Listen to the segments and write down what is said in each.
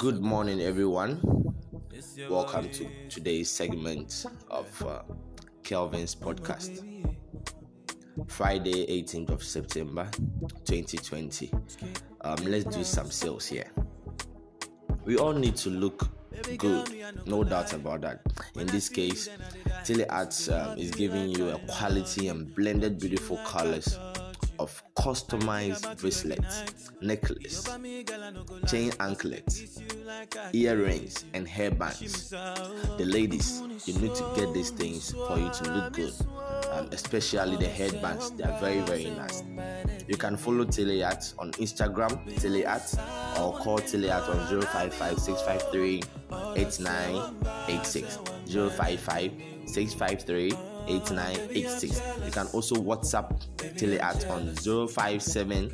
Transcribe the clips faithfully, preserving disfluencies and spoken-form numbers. Good morning, everyone. Welcome to today's segment of uh, Kelvin's podcast. Friday, eighteenth of September, twenty twenty. Um, let's do some sales here. We all need to look good, no doubt about that. In this case, TeleAds um, is giving you a quality and blended beautiful colors of customized bracelets, necklace, chain anklets, earrings, and hairbands. The ladies, you need to get these things for you to look good, um, especially the headbands. They are very, very nice. You can follow TeleAds on Instagram, TeleAds, or call TeleAds on zero five five, six five three, eight nine eight six, zero five five, six five three, eight nine eight six. You can also WhatsApp TeleAds on zero five seven,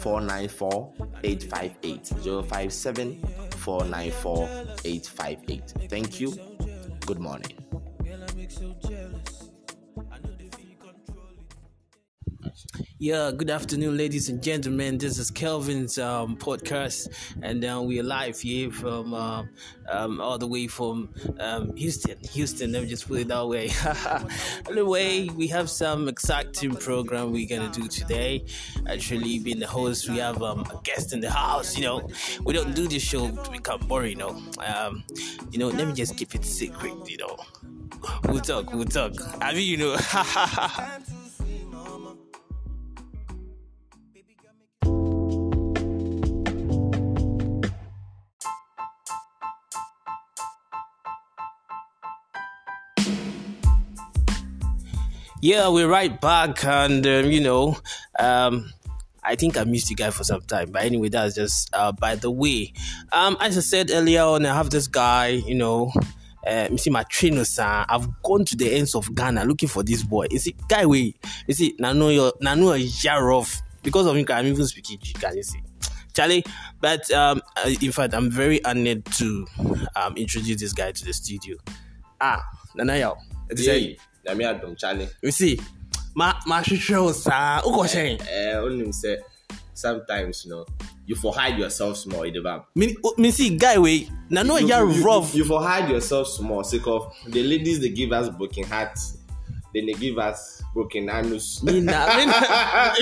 four nine four, eight five eight, zero five seven, four nine four, eight five eight. Thank you. Good morning. Yeah, good afternoon, ladies and gentlemen. This is Kelvin's um, podcast, and uh, we are live here from uh, um, all the way from um, Houston. Houston, let me just put it that way. Anyway, we have some exciting program we're gonna do today. Actually, being the host, we have um, a guest in the house. You know, we don't do this show to become boring. You know, um, you know. Let me just keep it secret. You know, we'll talk. We'll talk. I mean, you know. Yeah, we're right back, and um, you know, um, I think I missed you guys for some time. But anyway, that's just uh, by the way. Um, as I said earlier on, I have this guy, you know, uh, Mister Matrino-san. I've gone to the ends of Ghana looking for this boy. Is it guy way? Is it Nana Yaw? Because of him, I'm even speaking to you guys. You see, Charlie. But um, in fact, I'm very honored to um introduce this guy to the studio. Ah, Nana Yaw. It's you. You see, my my shows are only say sometimes you know you for hide yourself small in the bam. Me see guy way na no ya rough. You for hide yourself small sake of the ladies they give us broken hearts, then they give us broken anus. Me na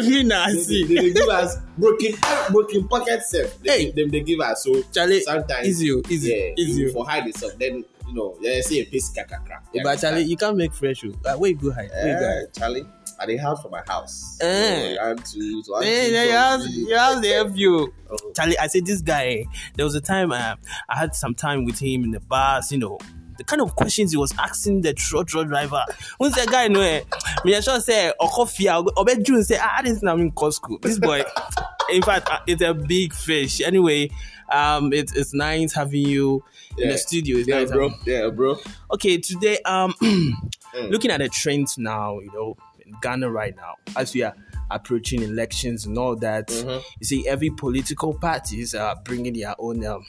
me na see. They give us broken broken pocket self. Hey, them they give us so Charlie, sometimes is you is yeah, is you for hide yourself then. You know, yeah, see a piece kaka crack. Yeah, but Charlie, you can't make fresh. Uh, where you go high? Where you go high? Charlie, I didn't have for my house. Eh. So I have to. So I have eh, to you have, you have to help you. Oh. Charlie, I said this guy. There was a time uh, I had some time with him in the bars. You know, the kind of questions he was asking the truck driver. Who's that guy? No, me I sure say or coffee. Or bet June say I didn't know I'm in Costco. This boy. In fact, it's a big fish. Anyway, um, it, it's nice having you yeah. in the studio. It's yeah, nice bro. Having... Yeah, bro. Okay, today, um, mm. looking at the trends now, you know, in Ghana right now, as we are approaching elections and all that, mm-hmm. you see, every political parties are bringing their own um,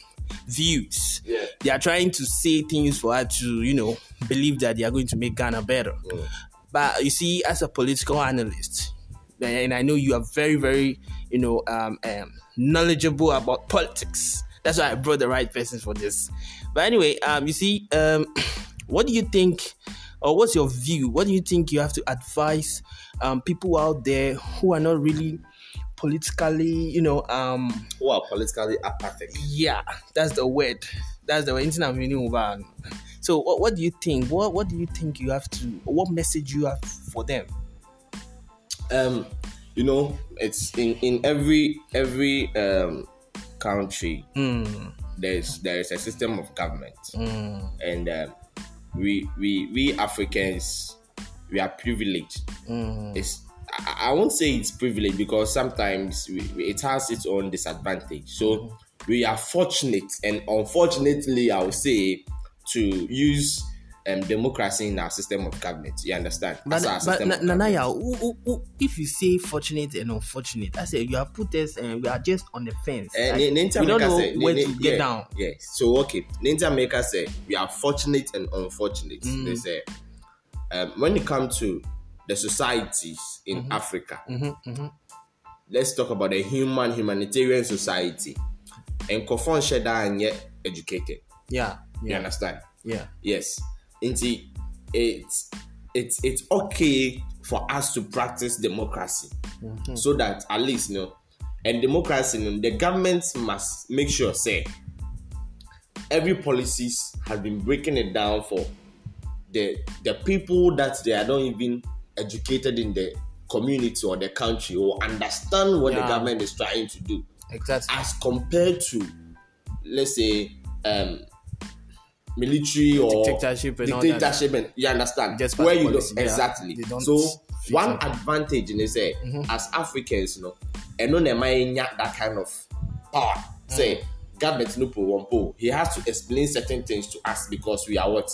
views. Yeah. They are trying to say things for us to, you know, believe that they are going to make Ghana better. Mm. But you see, as a political analyst, and I know you are very, very, you know, um, um, knowledgeable about politics. That's why I brought the right person for this. But anyway, um, you see, um, what do you think, or what's your view? What do you think you have to advise um, people out there who are not really politically, you know, um, who are politically apathetic? Yeah, that's the word. That's the word. So, what, what do you think? What What do you think you have to? What message you have for them? Um, you know, it's in, in every every um country. Mm. There's there is a system of government, mm. and um, we we we Africans we are privileged. Mm. It's I, I won't say it's privileged because sometimes we, we, it has its own disadvantage. So mm. we are fortunate, and unfortunately, I would say to use. Um, democracy in our system of government. You understand? But, but, but na, Nana Yaw, ooh, ooh, ooh, if you say fortunate and unfortunate, I say you have put us and we are just on the fence. Uh, like, n- we n- don't n- know n- where n- to n- get yeah, down. Yes. Yeah. So okay, Ninja Maker said we are fortunate and unfortunate. Mm. They say um, when it comes to the societies in mm-hmm. Africa, mm-hmm, mm-hmm. let's talk about the human humanitarian society. and Kofon Sheda and yet educated. Yeah, yeah. You understand? Yeah. Yes. Indeed, it's it's it's okay for us to practice democracy, mm-hmm. so that at least, you know, and democracy, you know, the government must make sure, say, every policies has been breaking it down for the the people that they are not even educated in the community or the country or understand what yeah. the government is trying to do. Exactly. As compared to, let's say, um, military or dictatorship, and dictatorship and, you understand? Just where you policy, don't, yeah, exactly. Don't so one on. advantage in say mm-hmm. as Africans, you know, and no that kind of power. Mm-hmm. Say government no po, he has to explain certain things to us because we are what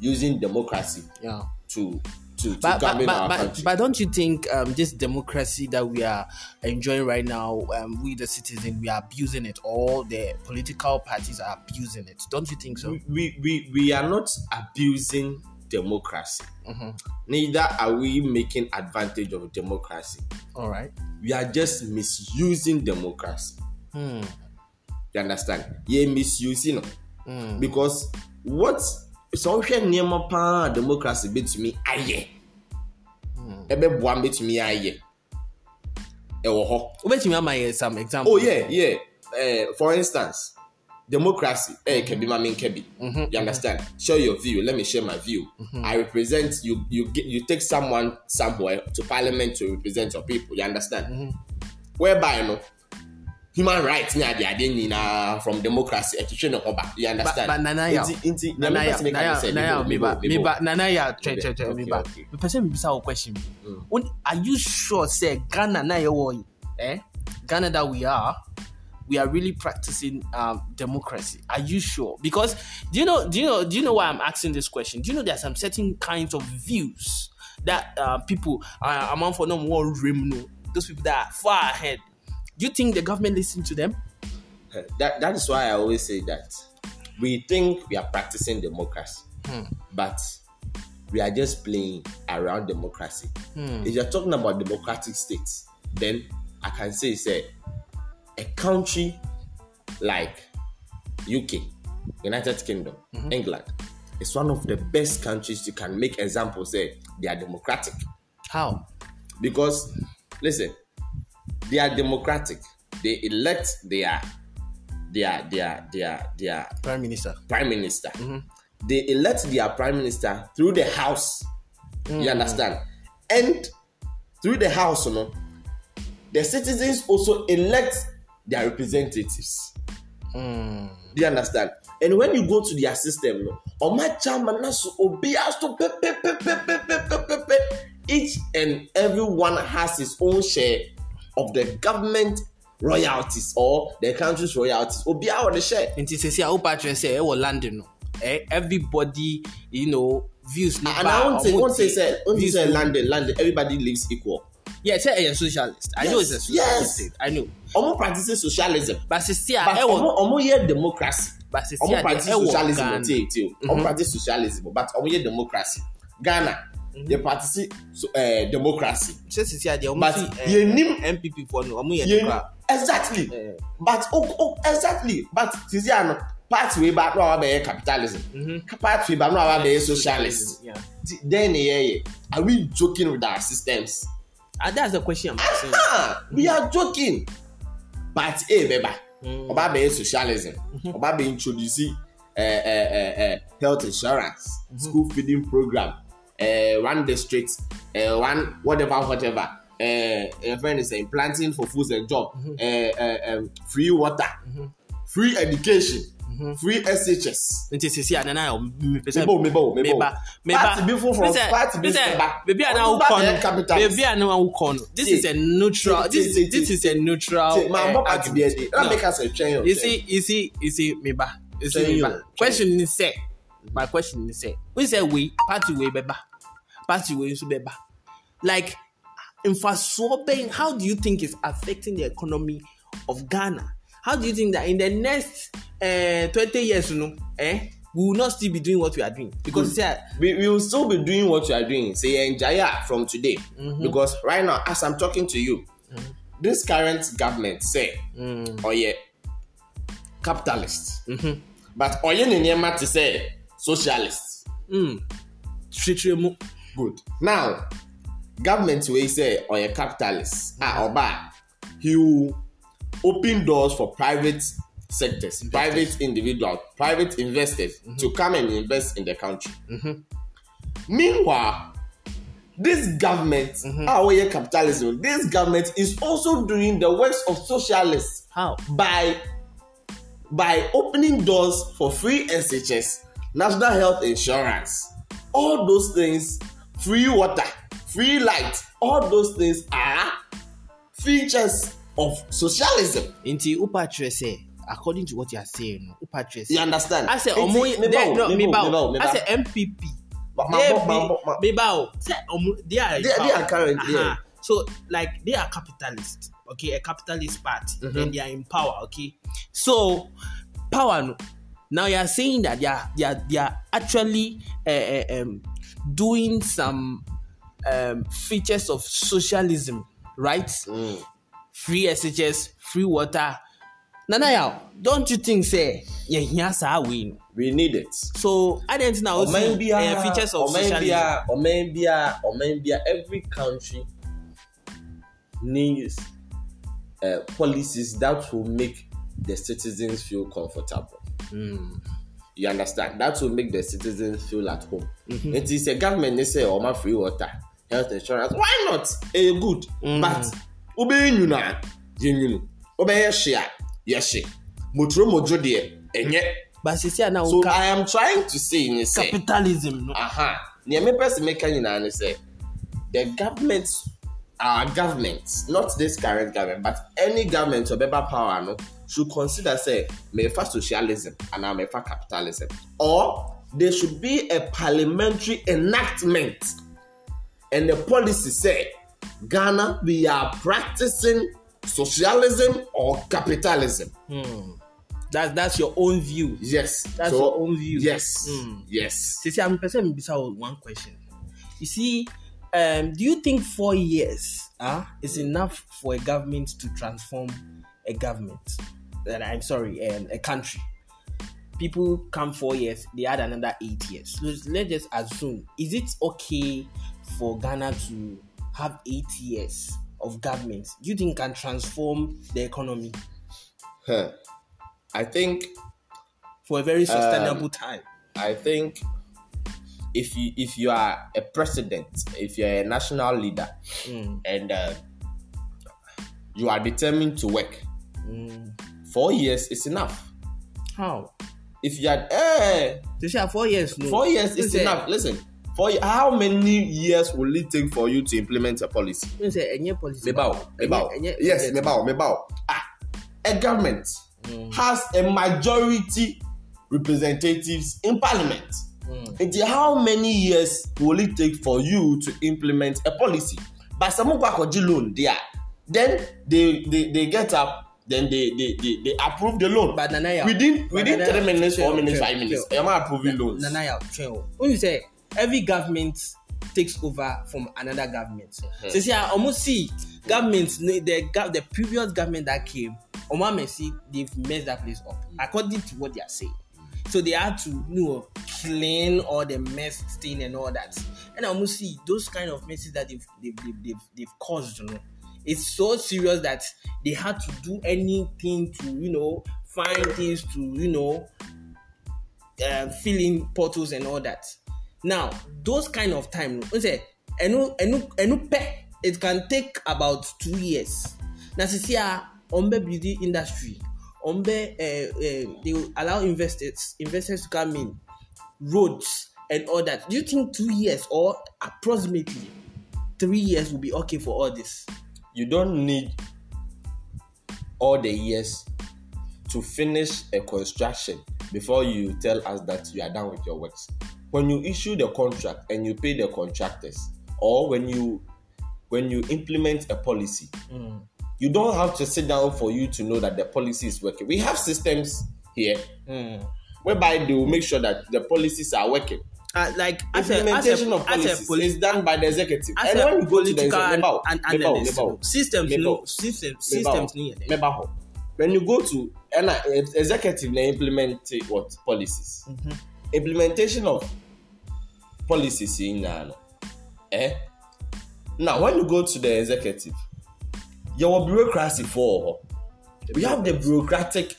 using democracy yeah. to. To, to but, but, but, but, but don't you think um, this democracy that we are enjoying right now, um, we the citizens, we are abusing it? All the political parties are abusing it. Don't you think so? We we, we are not abusing democracy. Mm-hmm. Neither are we making advantage of democracy. All right. We are just misusing democracy. Hmm. You understand? Yeah, misusing it. Mm. Because what... So we can name upon democracy bit me aye. Ebe buam bit me aye. Ewo ho. Obeti me amaye some example. Oh yeah, yeah. Uh, for instance, democracy. Eh, mm-hmm. kebi ma min kebi. Mm-hmm. You understand? Mm-hmm. Share your view. Let me share my view. Mm-hmm. I represent you. You get, you take someone somewhere to parliament to represent your people. You understand? Mm-hmm. Whereby you know. Human rights, near the idea from democracy, education, you understand? But Nana Yaw, Nana Yaw, Nana Yaw, the person be a question. Are you sure, say Ghana, Nana Yaw, eh? Ghana that we are, we are really practicing um, democracy. Are you sure? Because do you know? Do you know? Do you know why I'm asking this question? Do you know there are some certain kinds of views that uh, people uh, among for no more remno. Those people that are far ahead. Do you think the government listens to them? That that is why I always say that we think we are practicing democracy, hmm. but we are just playing around democracy. Hmm. If you are talking about democratic states, then I can say, say, a country like U K, United Kingdom, mm-hmm. England, is one of the best countries you can make examples. Say they are democratic. How? Because listen. They are democratic. They elect their their their their their prime minister. Prime minister. Mm-hmm. They elect their prime minister through the house. Mm-hmm. You understand? And through the house, you know, the citizens also elect their representatives. Mm. Do you understand? And when you go to their system, each and everyone has his own share of the government royalties or the country's royalties. Obi awo the share. Nti sisi a opatwe say e wo London no. Eh everybody, you know, views no. And I won't say say only say London, London everybody lives equal. Yeah, say a socialist. I know it's a socialist state. I know. Omo practice socialism. But sisi a e wo omo ye democracy. But sisi a practice socialism too too. Omo practice socialism but omo ye democracy. Ghana Mm-hmm. They practice so, uh, democracy. Just but you name M P P for no. Exactly. Uh, but oh, oh, exactly. But this year, part way back now we capitalism. Mm-hmm. Part way back now we socialism. Yeah. Then yeah, yeah. Are we joking with our systems? And that's the question I'm asking. Mm-hmm. We are joking. But hey, baby, about mm-hmm. socialism, about mm-hmm. introducing uh, uh, uh, uh, health insurance, mm-hmm. school feeding program. Uh, one district, uh, one whatever, whatever. Uh, a friend is saying planting for food and job, mm-hmm. uh, uh, um, free water, mm-hmm. free education, mm-hmm. free S H S. Nti sisi anana me mebo mebo mebo. Party before from party before. Baby anana ukon. Baby anana ukon. This is a neutral. This is this is a neutral. Man, what party be it? Don't make us a change. You see, you see, you see meba. You see meba. Question is set. My question is, say, we say we party way beba, party way so beba. Like, in fast swapping, how do you think it's affecting the economy of Ghana? How do you think that in the next uh, twenty years, you know, eh, we will not still be doing what we are doing? Because mm. say, we, we will still be doing what you are doing. Say enjoy from today, mm-hmm. because right now, as I'm talking to you, mm-hmm. this current government say, mm. oh yeah, capitalist. Mm-hmm. But Oyeniniema to say socialist. Mm. Good. Now, government will say or a capitalist. Mm-hmm. Ah, or bad. He will open doors for private sectors, investors. private individuals, private investors mm-hmm. to come and invest in the country. Mm-hmm. Meanwhile, this government, mm-hmm. our capitalism, this government is also doing the works of socialists. How? By by opening doors for free S H S, national health insurance, all those things, free water, free light, all those things are features of socialism. Inti upatre say, according to what you are saying, upatre say. You understand? I say omoy, no, mebao. I say M P P. But they, my, my, my, my, my. They, are they, they are current. Uh-huh. Yeah. So, like, they are capitalists, okay? A capitalist party, mm-hmm. and they are in power, okay? So, power, no. Now you are saying that they are, they are, they are actually uh, um, doing some um, features of socialism, right? Mm. Free S H S, free water. Nana Yaw, don't you think, say, we need it? So, I don't know. Also, uh, features of socialism. Or maybe, or maybe every country needs uh, policies that will make the citizens feel comfortable. Mm. You understand? That will make the citizens feel at home. Mm-hmm. It is a government, they say, oh, my free water, health insurance. Why not? Eh, good. Mm. But, obey you now. You obey share. Yes, Mutro Mojo de Enye. But she said, now, so I am trying to say, in capitalism. Aha. Niame person make and say, the government, our government, not this current government, but any government of ever power, no, should consider, say, may for socialism and I may for capitalism. Or there should be a parliamentary enactment and the policy say, Ghana, we are practicing socialism or capitalism. Hmm. That, that's your own view. Yes. That's so, your own view. Yes. Hmm. Yes. See, I'm personally beside one question. You see, um, do you think four years uh, is enough for a government to transform a government? And I'm sorry, um, a country. People come four years, they add another eight years. Let's, let's just assume, is it okay for Ghana to have eight years of government? Do you think can transform the economy? Huh. I think for a very sustainable um, time. I think if you if you are a president, if you are a national leader, mm. and uh, you are determined to work, mm. four years is enough. How? If you are eh, four years, no. Four years is enough. Listen. For how many years will it take for you to implement a policy? Mebao, mebao. Yes, mebao, mebao. Ah, a government mm. has a majority representatives in parliament. Mm. And how many years will it take for you to implement a policy? But some loan there, then they they they get up, then they they they, they approve the loan. But Nana Yaw, within within three minutes, four minutes, five minutes, am I approving loans? Nana Yaw, what you say? Every government takes over from another government. Mm-hmm. So see, I almost see governments, the the previous government that came, they've messed that place up, according to what they are saying. So they had to, you know, clean all the mess stain and all that. And I almost see those kind of messes that they've they've they've, they've, they've caused. You know, it's so serious that they had to do anything to, you know, find things to, you know, uh, fill in portals and all that. Now, those kind of time, it can take about two years. Now, see, on the beauty industry, on the they allow investors, investors to come in, roads and all that. Do you think two years or approximately three years will be okay for all this? You don't need all the years to finish a construction before you tell us that you are done with your works. When you issue the contract and you pay the contractors, or when you when you implement a policy, mm. you don't have to sit down for you to know that the policy is working. We have systems here mm. whereby they will make sure that the policies are working. Uh, like implementation a, of policies poli- is done by the executive. And when you go to the executive, and, and, and systems, systems, systems. When you go to and I, executive na implement what policies. Mm-hmm. Implementation of policies in Ghana. Eh? Now, when you go to the executive, your bureaucracy for we have the bureaucratic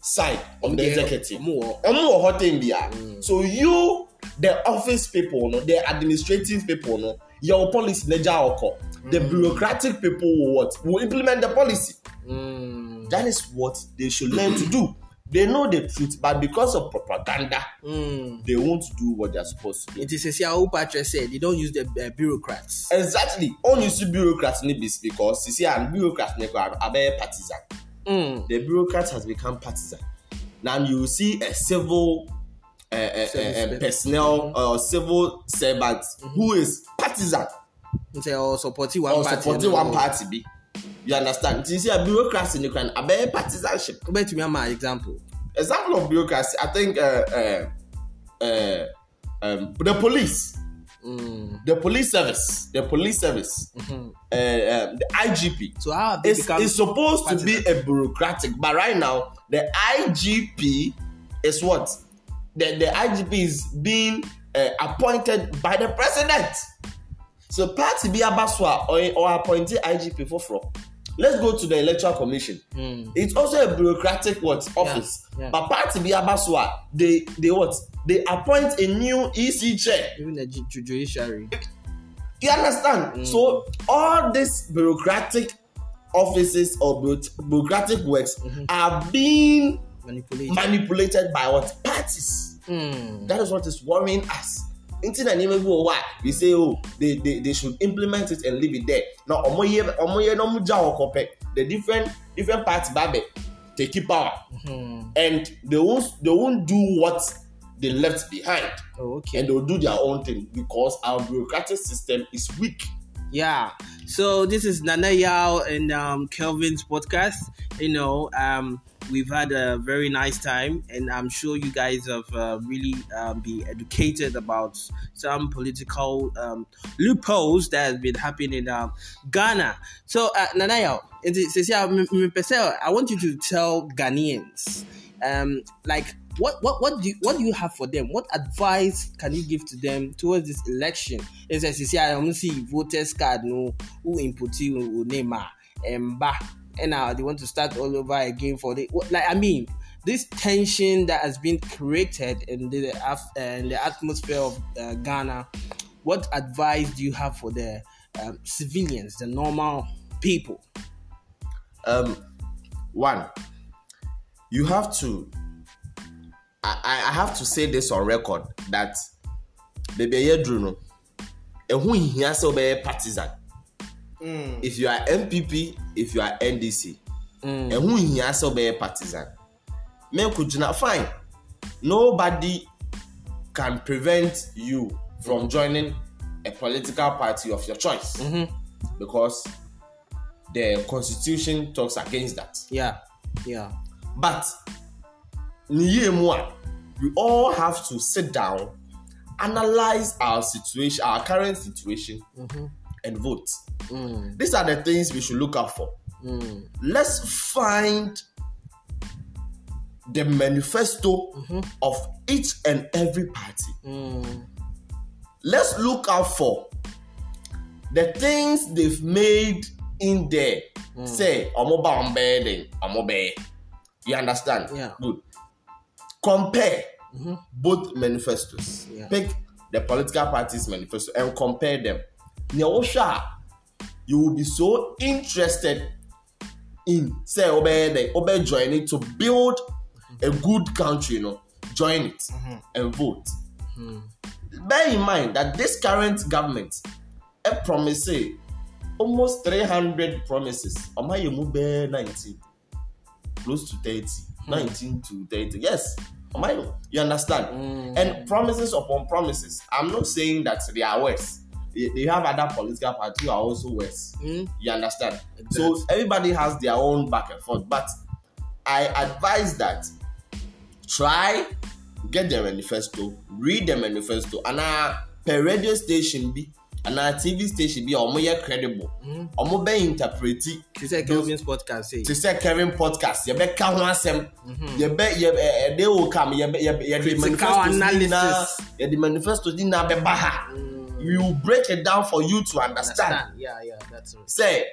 side of the executive. Mm. So you, the office people, no, the administrative people, no, your policy ledger occur. Mm. The bureaucratic people will what will implement the policy. Mm. That is what they should learn to do. They know the truth, but because of propaganda, mm. they won't do what they're supposed to do. It is a C I O Patrick said, they don't use the uh, bureaucrats. Exactly. Only use bureaucrats because you see, and bureaucrats are very partisan. Mm. The bureaucrat has become partisan. Now you see a civil uh, uh, uh, personnel or uh, civil servant mm-hmm. who is partisan. Or supporting one or party. Or supporting one party. B. You understand? You see a bureaucracy in Ukraine, a very partisanship. But to me, my example. Example of bureaucracy, I think uh, uh, uh, um, the police, mm. the police service, the police service, mm-hmm. uh, um, the I G P. So how it's, it's supposed partisan. To be a bureaucratic, but right now the I G P is what the the I G P is being uh, appointed by the president. So party be abaswa or or appointing I G P for fraud. Let's go to the Electoral Commission. Mm. It's also a bureaucratic what office. Yeah, yeah. But party be abaswa they they what they appoint a new E C chair. Even the judiciary. You understand? Mm. So all these bureaucratic offices or bureaucratic works mm-hmm. are being manipulated. manipulated by what parties. Mm. That is what is worrying us. We say, oh, they, they, they should implement it and leave it there. Now, the different different parts, they keep power. Mm-hmm. And they won't, they won't do what they left behind. Oh, okay. And they'll do their own thing because our bureaucratic system is weak. Yeah. So this is Nana Yaw and um, Kelvin's podcast. You know, um, we've had a very nice time, and I'm sure you guys have uh, really uh, been educated about some political um, loopholes that have been happening in um, Ghana. So, uh, Nana Yaw, I want you to tell Ghanaians, um, like, what what what do you, what do you have for them? What advice can you give to them towards this election? It's I don't see voters card no who input you name and and now they want to start all over again for the like I mean this tension that has been created in the uh, in the atmosphere of uh, Ghana. What advice do you have for the um, civilians, the normal people? Um, one, you have to. I, I have to say this on record that baby Druno, who here so be partisan. Mm. If you are M P P, if you are N D C, and who here so be partisan. Men could not find. Nobody can prevent you from joining a political party of your choice mm-hmm. because the constitution talks against that. Yeah, yeah, but. We all have to sit down, analyze our situation, our current situation, mm-hmm. and vote. Mm. These are the things we should look out for. Mm. Let's find the manifesto mm-hmm. of each and every party. Mm. Let's look out for the things they've made in there. Mm. Say, I'm about bedding, I'm obey. You understand? Yeah. Good. Compare mm-hmm. both manifestos. Yeah. Pick the political parties' manifesto and compare them. You will be so interested in say obey obey join it to build a good country. You know, join it mm-hmm. and vote. Mm-hmm. Bear in mind that this current government, a promise almost three hundred promises. Am I you move nineteen, close to thirty. nineteen to thirty. Yes. You understand? Mm. And promises upon promises. I'm not saying that they are worse. They, they have other political parties who are also worse. Mm. You understand? Exactly. So everybody has their own back and forth. But I advise that try, get the manifesto, read the manifesto, and a per radio station be and our T V station be almost credible. Almost be interpreted. She said Kelvin's podcast. She said Kelvin podcast. You be kawansem. You be you they will come. You be you be the manifesto analysis. You the manifesto di na be baha. We will break it down for you to understand. understand. Yeah, yeah, that's right. Say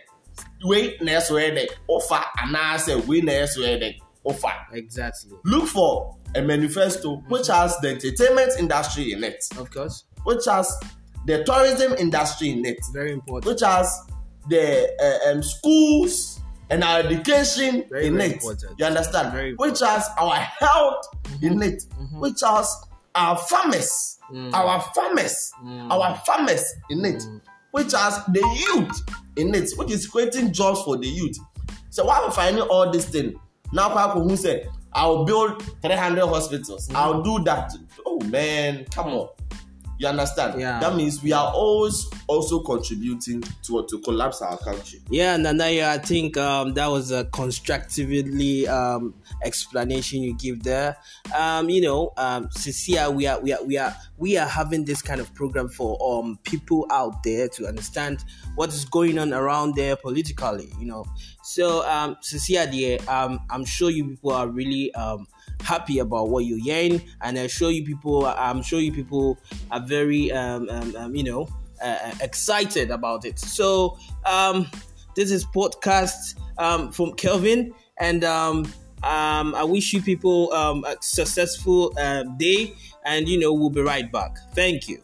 wait next week. Offer and I say wait next week. Offer. Exactly. Look for a manifesto mm-hmm. which has the entertainment industry in it. Of course. Which has the tourism industry in it. Very important. Which has the uh, um, schools and our education very, in very it. Important. You understand? Very important. Which has our health mm-hmm. in it. Mm-hmm. Which has our farmers. Mm. Our farmers. Mm. Our farmers in it. Mm. Which has the youth in it. Which is creating jobs for the youth. So why are we finding all this thing? Now people who say, I'll build three hundred hospitals. Mm. I'll do that. Oh man, come on. You understand? Yeah. That means we are always also contributing to to collapse our country. Yeah, Nana, yeah, I think um, that was a constructively um, explanation you give there. Um, you know, um, Cecilia, we are we are we are we are having this kind of program for um people out there to understand what is going on around there politically. You know, so um, Cecilia, dear, um, I'm sure you people are really um. happy about what you're hearing, and I show you people. I'm sure you people are very, um, um, um you know, uh, excited about it. So, um, this is podcast um from Kelvin, and um, um, I wish you people um a successful uh, day, and you know, we'll be right back. Thank you.